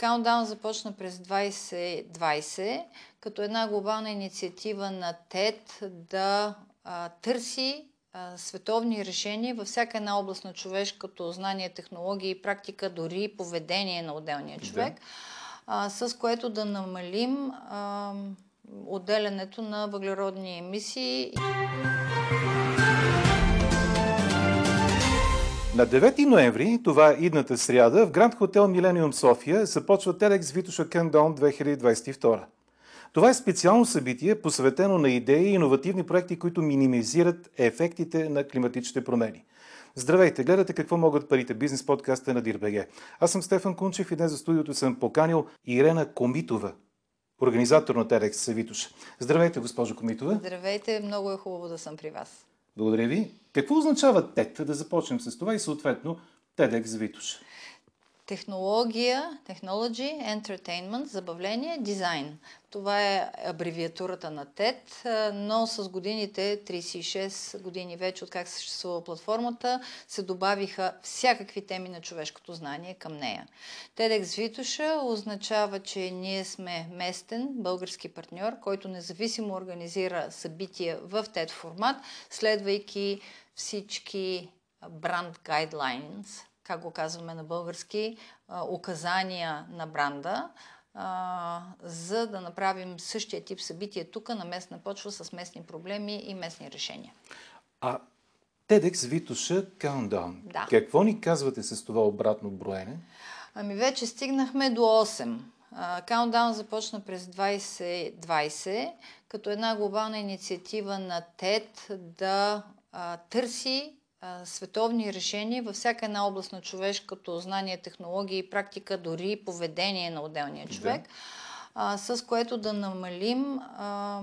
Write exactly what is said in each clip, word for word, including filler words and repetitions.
Countdown започна през двайсета като една глобална инициатива на тед да а, търси а, световни решения във всяка една област на човешкото знание, технологии и практика, дори поведение на отделния човек, да. а, с което да намалим а, отделянето на въглеродни емисии. На девети ноември, това е идната сряда, в Гранд Хотел Милениум София започва TEDxVitosha Countdown две хиляди двайсет и втора. Това е специално събитие, посветено на идеи и иновативни проекти, които минимизират ефектите на климатичните промени. Здравейте, гледате "Какво могат парите", бизнес подкаста на Дир точка би джи. Аз съм Стефан Кунчев и днес за студиото съм поканил Ирена Комитова, организатор на TEDxVitosha. Здравейте, госпожо Комитова. Здравейте, много е хубаво да съм при вас. Благодаря ви. Какво означава тед? Да започнем с това и съответно TEDxVitosha. Технология, Technology, Entertainment, забавление, дизайн. Това е абревиатурата на тед, но с годините, трийсет и шест години вече, откак съществува платформата, се добавиха всякакви теми на човешкото знание към нея. TEDxVitosha означава, че ние сме местен български партньор, който независимо организира събития в тед формат, следвайки всички бранд гайдлайнс, как го казваме на български, указания на бранда, за да направим същия тип събитие тук на местна почва с местни проблеми и местни решения. А TEDxVitosha Countdown. Да. Какво ни казвате с това обратно броене? Ами вече стигнахме до осем. Countdown започна през двайсета като една глобална инициатива на тед да търси световни решения във всяка една област на човешкото знание, технологии, практика, дори поведение на отделния човек, да. а, с което да намалим а,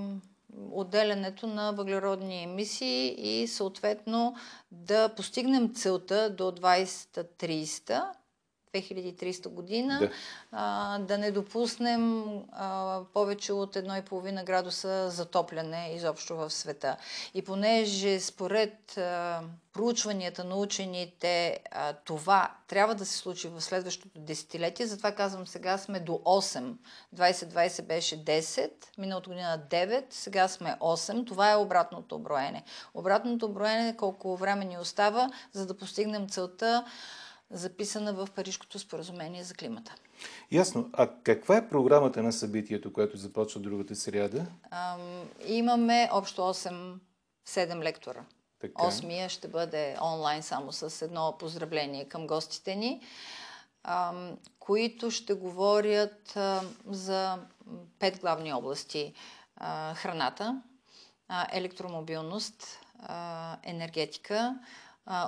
отделянето на въглеродни емисии и съответно да постигнем целта до двайсета трийсета година, да, а, да не допуснем а, повече от едно цяло и пет градуса затопляне изобщо в света. И понеже според а, проучванията на учените а, това трябва да се случи в следващото десетилетие, затова казвам, сега сме до осем. двайсета беше десет, миналото година девет, сега сме осем. Това е обратното броене. Обратното броене, колко време ни остава, за да постигнем целта, записана в Парижкото споразумение за климата. Ясно. А каква е програмата на събитието, което започва другата сряда? Ам, имаме общо осем седем лектора. Така. Осмия ще бъде онлайн само с едно поздравление към гостите ни, ам, които ще говорят ам, за пет главни области. А, храната, а, електромобилност, а, енергетика,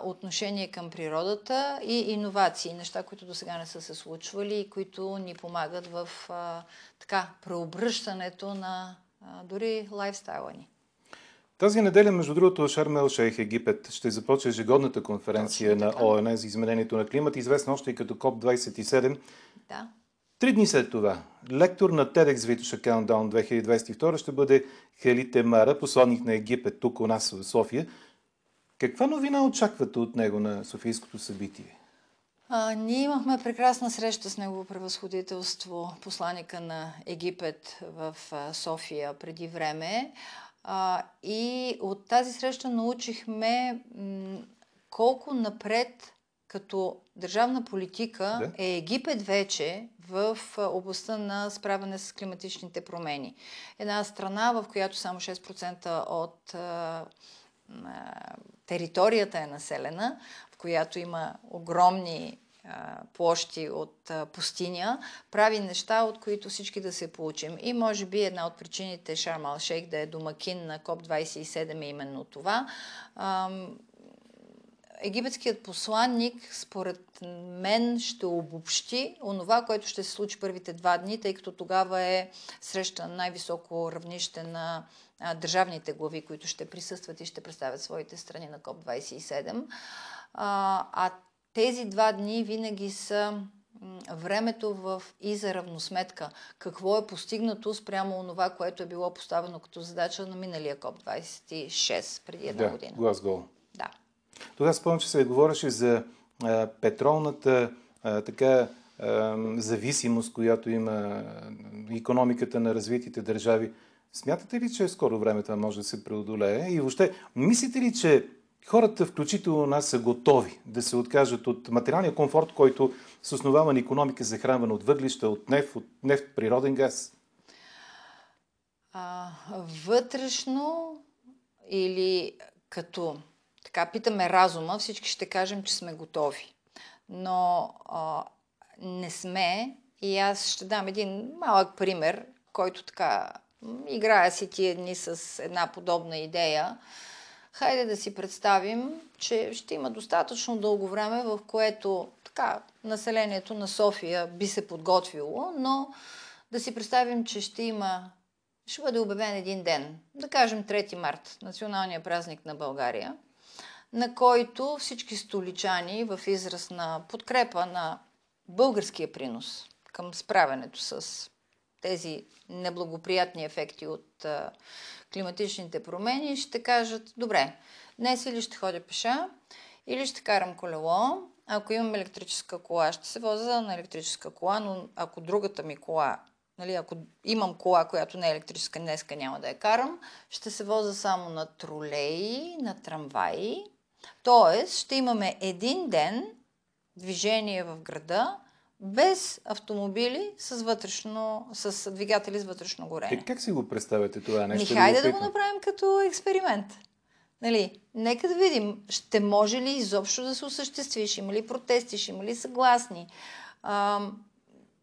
отношение към природата и иновации, неща, които досега не са се случвали и които ни помагат в а, така преобръщането на а, дори лайфстайла ни. Тази неделя, между другото, Sharm El Sheikh, Египет, ще започне ежегодната конференция на ООН за изменението на климата, известна още и като Коп двайсет и седем. Да. Три дни след това, лектор на TEDxVitosha Countdown две хиляди двайсет и втора ще бъде Хелит Емара, посланник на Египет, тук у нас в София. Каква новина очаквате от него на Софийското събитие? А, ние имахме прекрасна среща с негово превъзходителство, посланика на Египет в София преди време. А, и от тази среща научихме м- колко напред като държавна политика, да, е Египет вече в областта на справяне с климатичните промени. Една страна, в която само шест процента от територията е населена, в която има огромни а, площи от а, пустиня, прави неща, от които всички да се получим. И може би една от причините Sharm El Sheikh да е домакин на Коп двайсет и седем е именно това. А, египетският посланник, според мен, ще обобщи онова, което ще се случи първите два дни, тъй като тогава е среща на най-високо равнище на а, държавните глави, които ще присъстват и ще представят своите страни на Коп двайсет и седем. А, а тези два дни винаги са времето в и за равносметка. Какво е постигнато спрямо онова, което е било поставено като задача на миналия Коп двайсет и шест преди една да, година. Глазго. Да. Тогава спомням, че се говореше за а, петролната а, така зависимост, която има икономиката на развитите държави. Смятате ли, че скоро време това може да се преодолее? И въобще, мислите ли, че хората, включително нас, са готови да се откажат от материалния комфорт, който се основава на икономика, захранвана от въглища, от нефт, от нефт, природен газ? А, вътрешно или като... Така питаме разума, всички ще кажем, че сме готови. Но а, не сме. И аз ще дам един малък пример, който така... Играя си тия дни с една подобна идея. Хайде да си представим, че ще има достатъчно дълго време, в което така, населението на София би се подготвило, но да си представим, че ще има, ще бъде обявен един ден, да кажем трети март, националния празник на България, на който всички столичани в израз на подкрепа на българския принос към справянето с тези неблагоприятни ефекти от а, климатичните промени, ще кажат, добре, днес или ще ходя пеша, или ще карам колело. Ако имам електрическа кола, ще се возя на електрическа кола, но ако другата ми кола, нали, ако имам кола, която не е електрическа, днеска няма да я карам, ще се возя само на тролеи, на трамваи. Тоест, ще имаме един ден движение в града, без автомобили с, вътрешно, с двигатели с вътрешно горене. Е, как си го представяте това нещо? Ми, хайде да го направим като експеримент. Нали? Нека да видим, ще може ли изобщо да се осъществиш, има ли протести, ще има ли съгласни. А,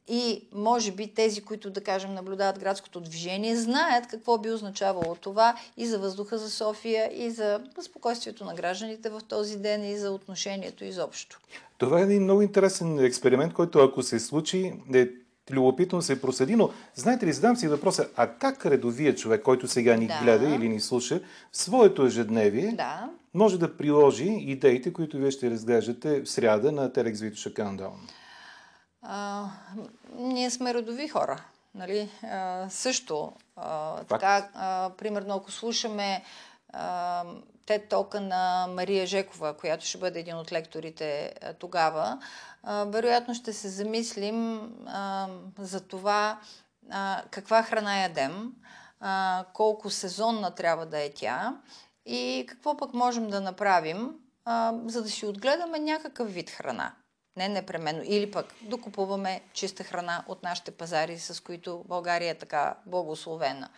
и може би тези, които, да кажем, наблюдават градското движение, знаят какво би означавало това и за въздуха за София, и за спокойствието на гражданите в този ден, и за отношението изобщо. Това е един много интересен експеримент, който ако се случи, е любопитно се проследи, но знаете ли, задам си въпроса, а как редовия човек, който сега ни да. гледа или ни слуша, в своето ежедневие да. може да приложи идеите, които вие ще разглеждате в сряда на TEDxVitosha Countdown? А, ние сме родови хора, нали? А, също, а, така, а, примерно ако слушаме а, TED Talk-а на Мария Жекова, която ще бъде един от лекторите а, тогава, а, вероятно ще се замислим а, за това а, каква храна ядем, а, колко сезонна трябва да е тя и какво пък можем да направим, а, за да си отгледаме някакъв вид храна. Не непременно. Или пък докупуваме чиста храна от нашите пазари, с които България е така благословена.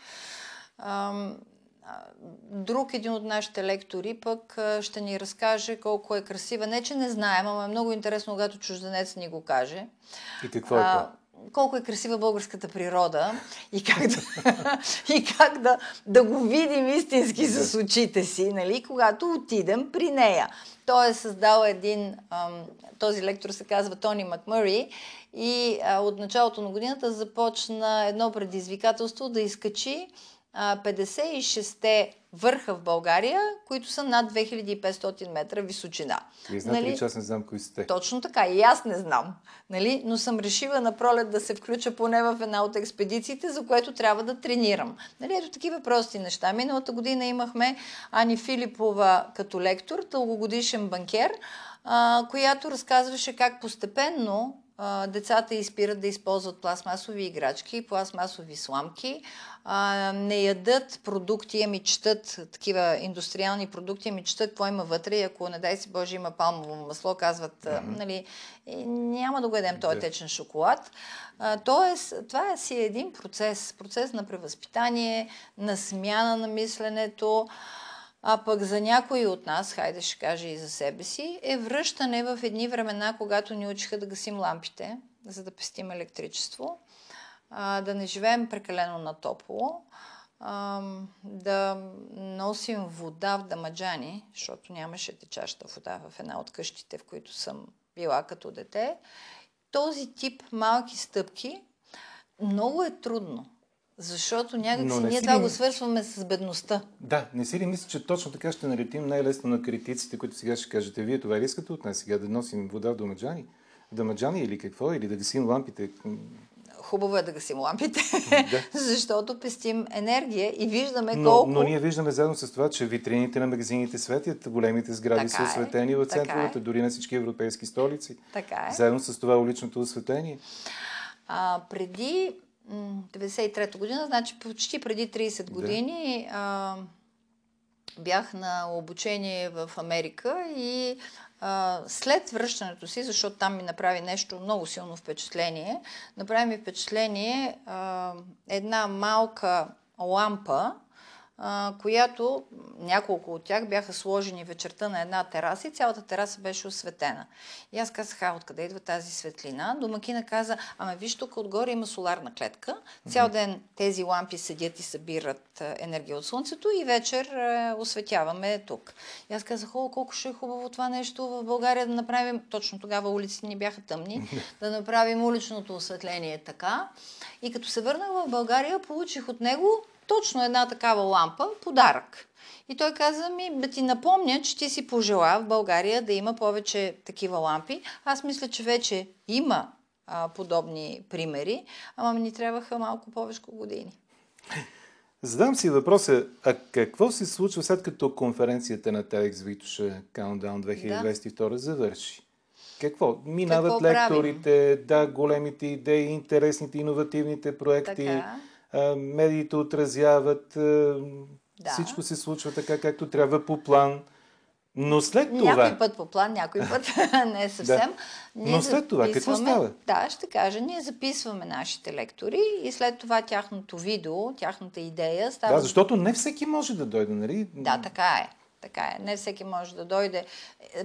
Друг един от нашите лектори пък ще ни разкаже колко е красива. Не, че не знаем, ама е много интересно, когато чужденец ни го каже. И какво е това? Колко е красива българската природа и как да, и как да, да го видим истински с очите си, нали, когато отидем при нея. Той е създал един, този лектор се казва Тони Макмъри и от началото на годината започна едно предизвикателство да изкачи петдесет и шест върха в България, които са над две хиляди и петстотин метра височина. Вие знаете ли, че аз не знам кои сте? Точно така, и аз не знам. Нали? Но съм решила на пролет да се включа поне в една от експедициите, за което трябва да тренирам. Нали? Ето такива прости неща. Миналата година имахме Ани Филипова като лектор, дългогодишен банкер, а, която разказваше как постепенно а, децата изпират да използват пластмасови играчки, пластмасови сламки, а, не ядат продукти, ами четат такива индустриални продукти, ами четат какво има вътре и ако, не дай си Боже, има палмово масло, казват, mm-hmm. нали, няма да го едем този течен шоколад. А, тоест, това си е един процес, процес на превъзпитание, на смяна на мисленето, а пък за някои от нас, хайде ще кажа и за себе си, е връщане в едни времена, когато ни учиха да гасим лампите, за да пестим електричество, да не живеем прекалено на топло, да носим вода в дамаджани, защото нямаше течаща вода в една от къщите, в които съм била като дете. Този тип малки стъпки много е трудно. Защото някакси ние това ли... го свършваме с бедността. Да, не си ли мисля, че точно така ще налетим най-лесно на критиците, които сега ще кажете, вие това ли искате от нас сега, да носим вода в дамаджани? Дамаджани или какво? Или да гасим лампите? хубаво е да гасим лампите, да. Защото пестим енергия и виждаме но, колко... Но ние виждаме заедно с това, че витрините на магазините светят, големите сгради така са осветени е, в центровете, е. Дори на всички европейски столици. Така е. Заедно с това уличното осветение. А, преди деветдесет и трета година, значи почти преди тридесет години... Да. А, бях на обучение в Америка и а, след връщането си, защото там ми направи нещо много силно впечатление, направи ми впечатление а, една малка лампа, а, която няколко от тях бяха сложени вечерта на една тераса и цялата тераса беше осветена. И аз казах, а, откъде идва тази светлина? Домакина каза, ама виж, тук отгоре има соларна клетка. Цял ден тези лампи седят и събират енергия от слънцето и вечер е, осветяваме тук. И аз казах, о, колко ще е хубаво това нещо в България да направим. Точно тогава улиците ни бяха тъмни. Да направим уличното осветление така. И като се върнах в България, получих от него точно една такава лампа, подарък. И той каза ми, да ти напомня, че ти си пожела в България да има повече такива лампи. Аз мисля, че вече има а, подобни примери, ама ни трябваха малко повече години. Задам си въпроса, а какво се случва след като конференцията на TEDxVitosha Countdown две хиляди двадесет и втора да. завърши? Какво? Минават какво лекторите, правим? Да, големите идеи, интересните, иновативните проекти. Така. Медиите отразяват, да. Всичко се случва така, както трябва по план, но след това... Някой път по план, някой път не съвсем. Да. Но след това, какво става? Да, ще кажа, ние записваме нашите лектори и след това тяхното видео, тяхната идея... Става... Да, защото не всеки може да дойде, нали? Да, така е. Така е. Не всеки може да дойде,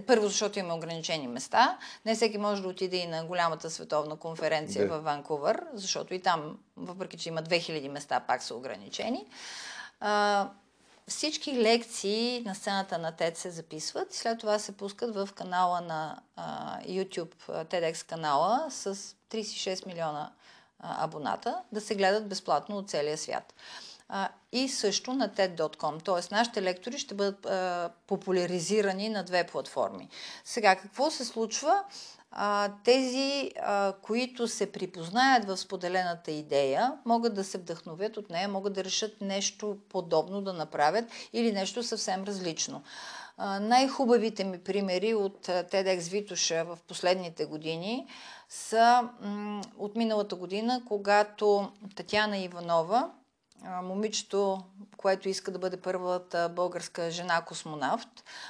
първо защото има ограничени места, не всеки може да отиде и на голямата световна конференция да. в Ванкувър, защото и там, въпреки че има две хиляди места, пак са ограничени. А, всички лекции на сцената на TED се записват, след това се пускат в канала на а, YouTube, TEDx канала с тридесет и шест милиона а, абоната, да се гледат безплатно от целия свят. А, и също на тед точка ком. Т.е. нашите лектори ще бъдат а, популяризирани на две платформи. Сега, какво се случва? А, тези, а, които се припознаят в споделената идея, могат да се вдъхновят от нея, могат да решат нещо подобно да направят или нещо съвсем различно. А, най-хубавите ми примери от TEDxVitosha в последните години са м- от миналата година, когато Татяна Иванова, момичето, което иска да бъде първата българска жена-космонавт,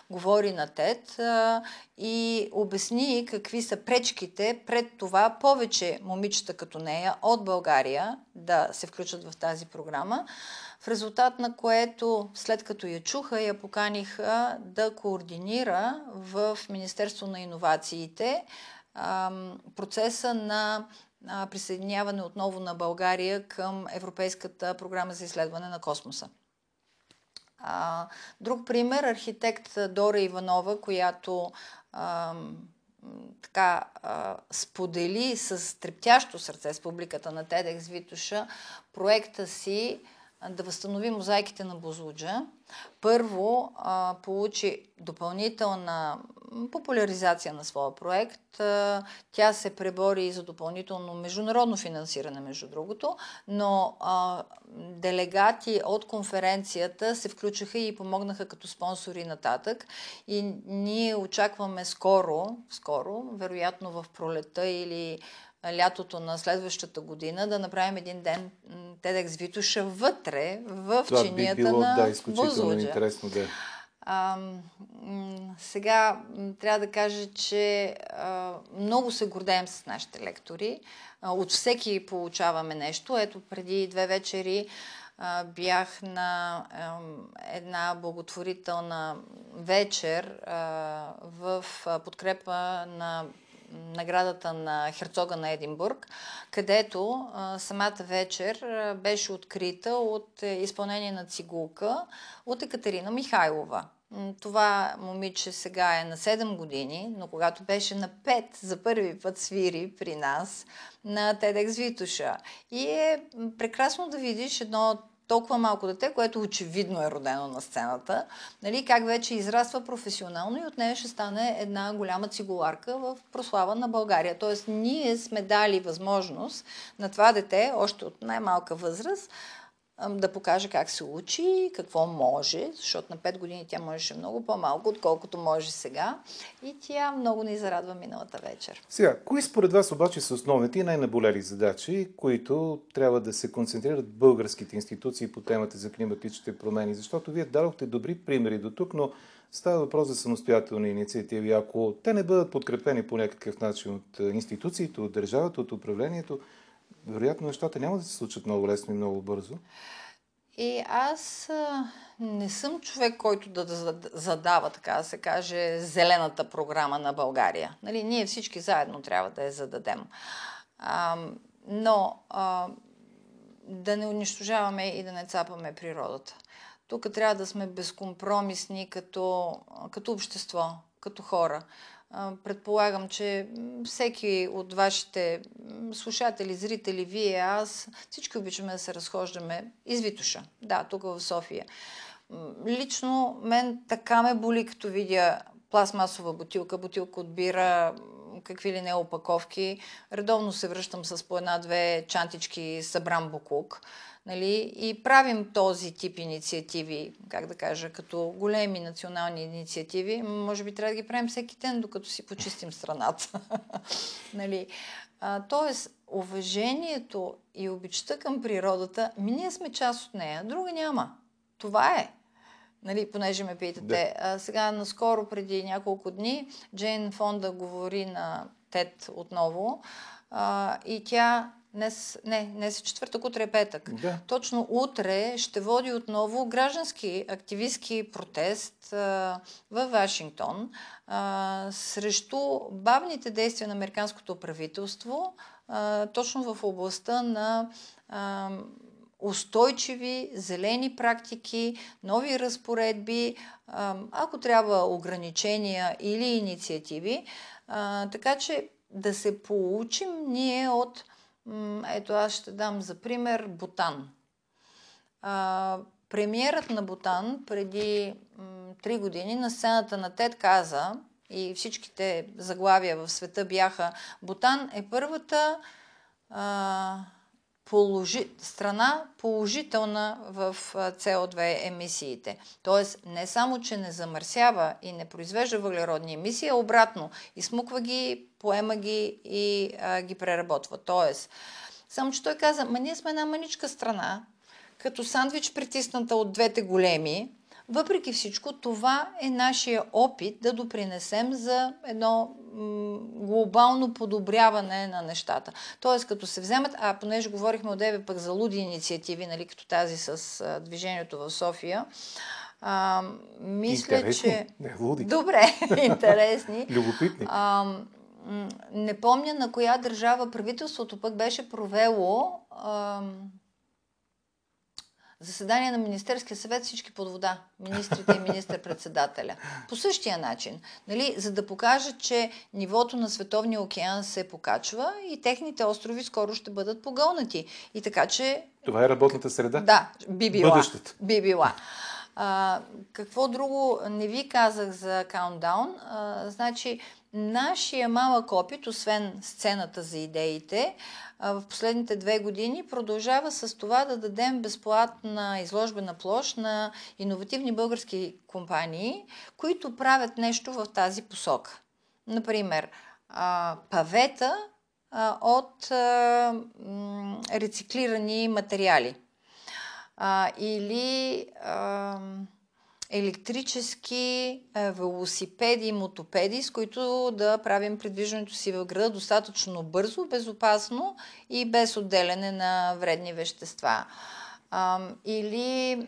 говори на TED и обясни какви са пречките пред това повече момичета като нея от България да се включат в тази програма. В резултат на което, след като я чуха, я поканиха да координира в Министерство на иновациите процеса на присъединяване отново на България към Европейската програма за изследване на космоса. Друг пример, архитект Дора Иванова, която а, така а, сподели с трептящо сърце с публиката на TEDxVitosha проекта си да възстанови мозайките на Бузлуджа. Първо а, получи допълнителна популяризация на своя проект. А, тя се пребори и за допълнително международно финансиране, между другото, но а, делегати от конференцията се включиха и помогнаха като спонсори нататък. И ние очакваме скоро, скоро, вероятно в пролета или лятото на следващата година, да направим един ден TEDxVitosha вътре в това чинията би било, на да, изключително интересно, да. А, сега трябва да кажа, че а, много се гордеем с нашите лектори. А, от всеки получаваме нещо. Ето преди две вечери а, бях на а, една благотворителна вечер а, в а, подкрепа на наградата на Херцога на Единбург, където а, самата вечер а, беше открита от е, изпълнение на цигулка от Екатерина Михайлова. Това момиче сега е на седем години, но когато беше на пет, за първи път свири при нас на TEDxVitosha. И е прекрасно да видиш едно толкова малко дете, което очевидно е родено на сцената, нали, как вече израства професионално и от нея ще стане една голяма цигуларка в прослава на България. Тоест, ние сме дали възможност на това дете, още от най-малка възраст, да покаже как се учи, какво може, защото на пет години тя можеше много по-малко, отколкото може сега. И тя много ни зарадва миналата вечер. Сега, кои според вас обаче са основните и най-наболели задачи, които трябва да се концентрират българските институции по темата за климатичните промени? Защото вие дадохте добри примери до тук, но става въпрос за самостоятелни инициативи. Ако те не бъдат подкрепени по някакъв начин от институциите, от държавата, от управлението, вероятно, нещата няма да се случат много лесно и много бързо. И аз не съм човек, който да задава, така да се каже, зелената програма на България. Нали, ние всички заедно трябва да я зададем. А, но а, да не унищожаваме и да не цапаме природата. Тук трябва да сме безкомпромисни като, като общество, като хора. Предполагам, че всеки от вашите слушатели, зрители, вие, аз, всички обичаме да се разхождаме из Витоша. Да, тук в София. Лично мен така ме боли, като видя пластмасова бутилка, бутилка от бира, какви ли не опаковки. Редовно се връщам с по една-две чантички събран боклук. Нали? И правим този тип инициативи, как да кажа, като големи национални инициативи. Може би трябва да ги правим всеки ден, докато си почистим страната. Нали? А, тоест, уважението и обичта към природата, ми ние сме част от нея, друга няма. Това е. Нали, понеже ме питате. Да. Сега, наскоро, преди няколко дни, Джейн Фонда говори на тед отново а, и тя днес, не, днес е четвъртък, утре е петък. Да. Точно утре ще води отново граждански активистки протест а, в Вашингтон а, срещу бавните действия на американското правителство а, точно в областта на а, устойчиви, зелени практики, нови разпоредби, ако трябва ограничения или инициативи. Така че да се получим ние от... Ето аз ще дам за пример Бутан. Премиерът на Бутан преди три години на сцената на тед каза, и всичките заглавия в света бяха: Бутан е първата... Положи... страна положителна в Си О две емисиите. Тоест, не само, че не замърсява и не произвежда въглеродни емисии, а обратно, измуква ги, поема ги и а, ги преработва. Тоест, само, че той каза, ма ние сме една маничка страна, като сандвич притисната от двете големи. Въпреки всичко, това е нашия опит да допринесем за едно глобално подобряване на нещата. Тоест, като се вземат, а понеже говорихме одеве пък за луди инициативи, нали, като тази с а, движението в София, а, мисля, интересни. Че... Не, луди. Добре, интересни. Любопитни. А, не помня на коя държава правителството пък беше провело а, заседание на Министерския съвет, всички под вода, министрите и министър-председателя. По същия начин, нали, за да покажа, че нивото на Световния океан се покачва и техните острови скоро ще бъдат погълнати. И така, че... Това е работната среда? Да, би била. Бъдещето. Би била. А, какво друго не ви казах за Countdown? А, значи, нашия малък опит, освен сцената за идеите, в последните две години продължава с това да дадем безплатна изложбена площ на иновативни български компании, които правят нещо в тази посока. Например, павета от рециклирани материали или електрически велосипеди, мотопеди, с които да правим придвижването си в града достатъчно бързо, безопасно и без отделяне на вредни вещества. Или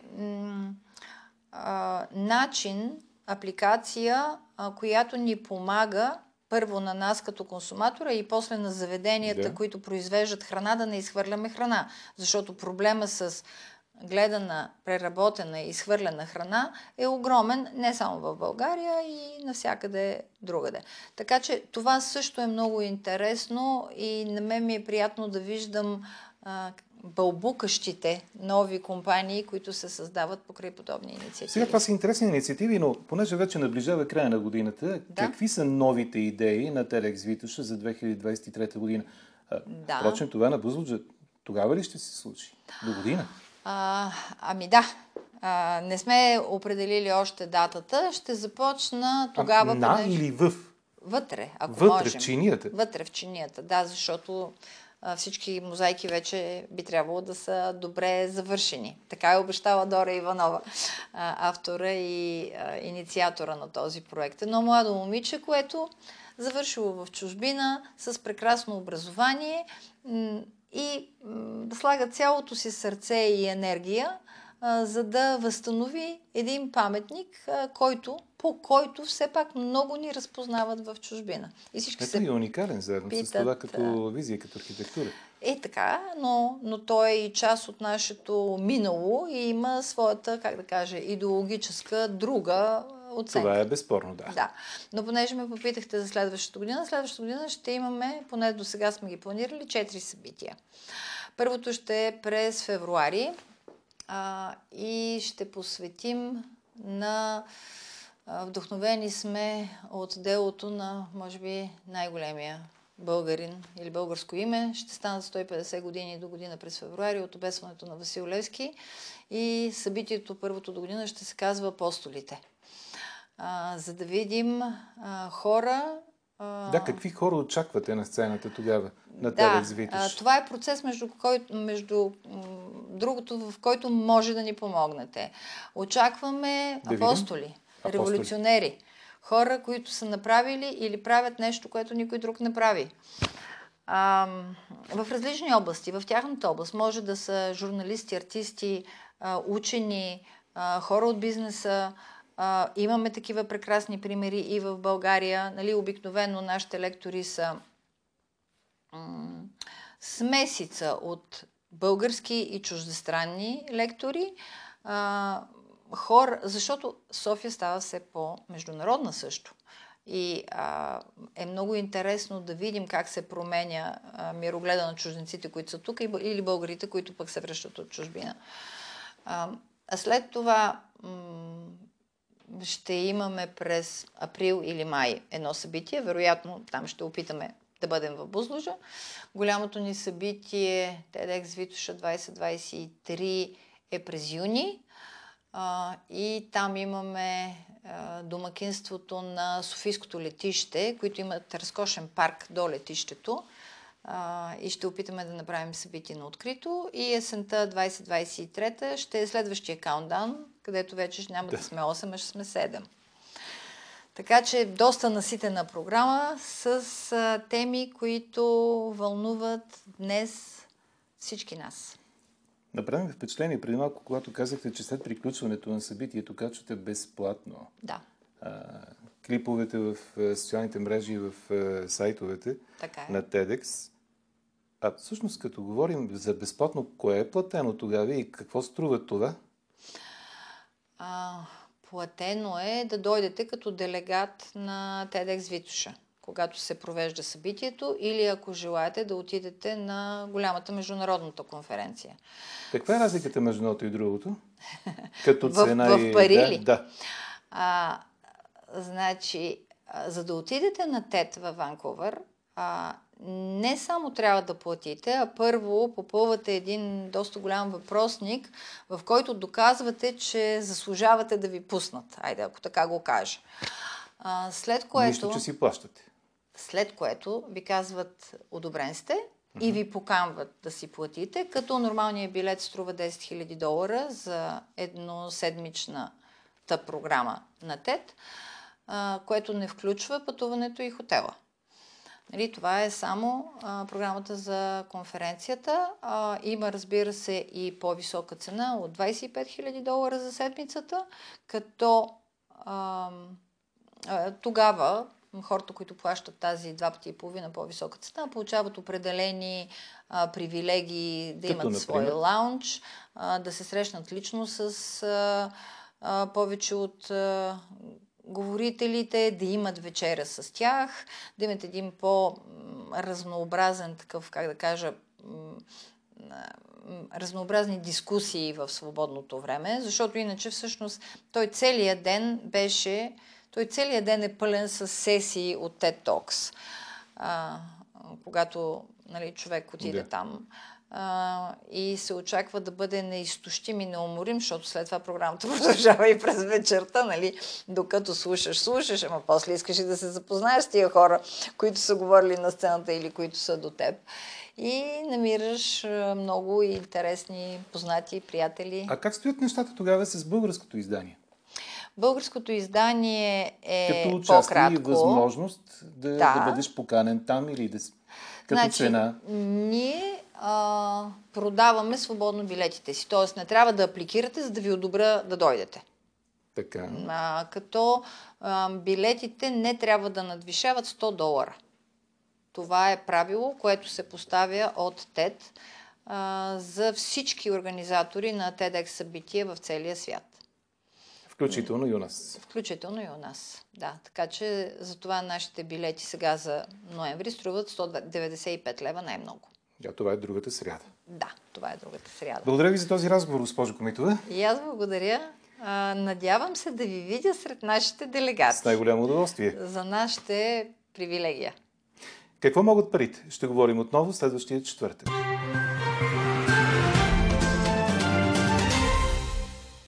начин, апликация, която ни помага първо на нас като консуматора и после на заведенията, да. Които произвеждат храна, да не изхвърляме храна. Защото проблема с гледана, преработена и изхвърлена храна е огромен не само в България и навсякъде другаде. Така че това също е много интересно и на мен ми е приятно да виждам а, бълбукащите нови компании, които се създават покрай подобни инициативи. Сега това са интересни инициативи, но понеже вече наближава края на годината, да? Какви са новите идеи на TEDxVitosha за две хиляди двадесет и трета година? Да. Впрочем, това на Бузлуджа тогава ли ще се случи? До година? А, ами да. А, не сме определили още датата. Ще започна тогава... А, на понеже... или в? Вътре, ако вътре, можем. Вътре в чинията? Вътре в чинията, да, защото... Всички мозайки вече би трябвало да са добре завършени. Така е обещала Дора Иванова, автора и инициатора на този проект. Едно младо момиче, което завършило в чужбина с прекрасно образование и слага цялото си сърце и енергия, за да възстанови един паметник, който, по който все пак много ни разпознават в чужбина. И всички се питат... Е уникален заедно питат, с това като визия, като архитектура. Е така, но, но той е и част от нашето минало и има своята, как да кажа, идеологическа друга оценка. Това е безспорно, да. Да. Но понеже ме попитахте за следващата година, следващата година ще имаме, поне до сега сме ги планирали, четири събития. Първото ще е през февруари, А, и ще посветим на... А, вдъхновени сме от делото на, може би, най-големия българин или българско име. Ще станат сто и петдесет години до година през февруари от обесването на Васил Левски. И събитието първото до година ще се казва Апостолите. А, за да видим а, хора... Да, какви хора очаквате на сцената тогава, на TEDxVitosha? Да, това е процес, между, кой, между другото, в който може да ни помогнете. Очакваме да апостоли, апостоли, революционери, хора, които са направили или правят нещо, което никой друг не прави. А, в различни области, в тяхната област, може да са журналисти, артисти, учени, хора от бизнеса. Uh, имаме такива прекрасни примери и в България. Нали, обикновено нашите лектори са um, смесица от български и чуждестранни лектори. Uh, хор, защото София става все по-международна също. И а, е много интересно да видим как се променя а, мирогледа на чужденците, които са тук, или българите, които пък се връщат от чужбина. Uh, а след това... Ще имаме през април или май едно събитие. Вероятно, там ще опитаме да бъдем в Бузлуджа. Голямото ни събитие TEDxVitosha две хиляди двадесет и три е през юни. А, и там имаме а, домакинството на Софийското летище, които имат разкошен парк до летището. А, и ще опитаме да направим събитие на открито. И есента две хиляди двадесет и трета ще е следващия Countdown, където вече няма да, да сме осем, а ще сме седем. Така че доста наситена програма с а, теми, които вълнуват днес всички нас. Направи ми впечатление преди малко, когато казахте, че след приключването на събитието качвате безплатно. Да. А, клиповете в а, социалните мрежи и в а, сайтовете така е. На TEDx. А всъщност, като говорим за безплатно, кое е платено тогава и какво струва това? А, платено е да дойдете като делегат на TEDxVitosha, когато се провежда събитието, или ако желаете да отидете на голямата международната конференция. Каква е разликата между едното и другото? Като цена в, в пари ли? Да, да. А, значи, за да отидете на TED във Ванкувър, а, не само трябва да платите, а първо попълвате един доста голям въпросник, в който доказвате, че заслужавате да ви пуснат. Айде, ако така го кажа. А, след което... Нищо, че си плащате. След което ви казват, одобрен сте, mm-hmm. и ви покамват да си платите, като нормалният билет струва десет хиляди долара за едноседмичната програма на TED, а, което не включва пътуването и хотела. Нали, това е само а, програмата за конференцията. А, има, разбира се, и по-висока цена от двадесет и пет хиляди долара за седмицата, като а, а, тогава хората, които плащат тази два пъти и половина по-висока цена, получават определени а, привилегии да като, имат например? Свой лаунч, а, да се срещнат лично с а, а, повече от... А, говорителите, да имат вечера с тях, да имат един по-разнообразен такъв, как да кажа, разнообразни дискусии в свободното време, защото иначе всъщност той целият ден беше, той целият ден е пълен с сесии от TED Talks. А, когато, нали, човек отиде да. там а, и се очаква да бъде неизтощим и неуморим, защото след това програмата продължава и през вечерта, нали, докато слушаш, слушаш, ама после искаш и да се запознаеш с тия хора, които са говорили на сцената или които са до теб. И намираш много интересни познати приятели. А как стоят нещата тогава с българското издание? Българското издание е по-кратко. Като участие и възможност да, да. да бъдеш поканен там или да си като значи, цена. Ние а, продаваме свободно билетите си. Тоест не трябва да апликирате, за да ви одобря да дойдете. Така. А, като а, билетите не трябва да надвишават сто долара. Това е правило, което се поставя от TED а, за всички организатори на TEDx събития в целия свят. Включително и у нас. Включително и у нас, да. Така че за това нашите билети сега за ноември струват сто деветдесет и пет лева най-много. Да, това е другата сряда. Да, това е другата сряда. Благодаря ви за този разговор, госпожо Комитова. И аз благодаря. А, надявам се да ви видя сред нашите делегати. С най-голямо удоволствие. За нашите привилегия. Какво могат парите? Ще говорим отново следващия четвъртък.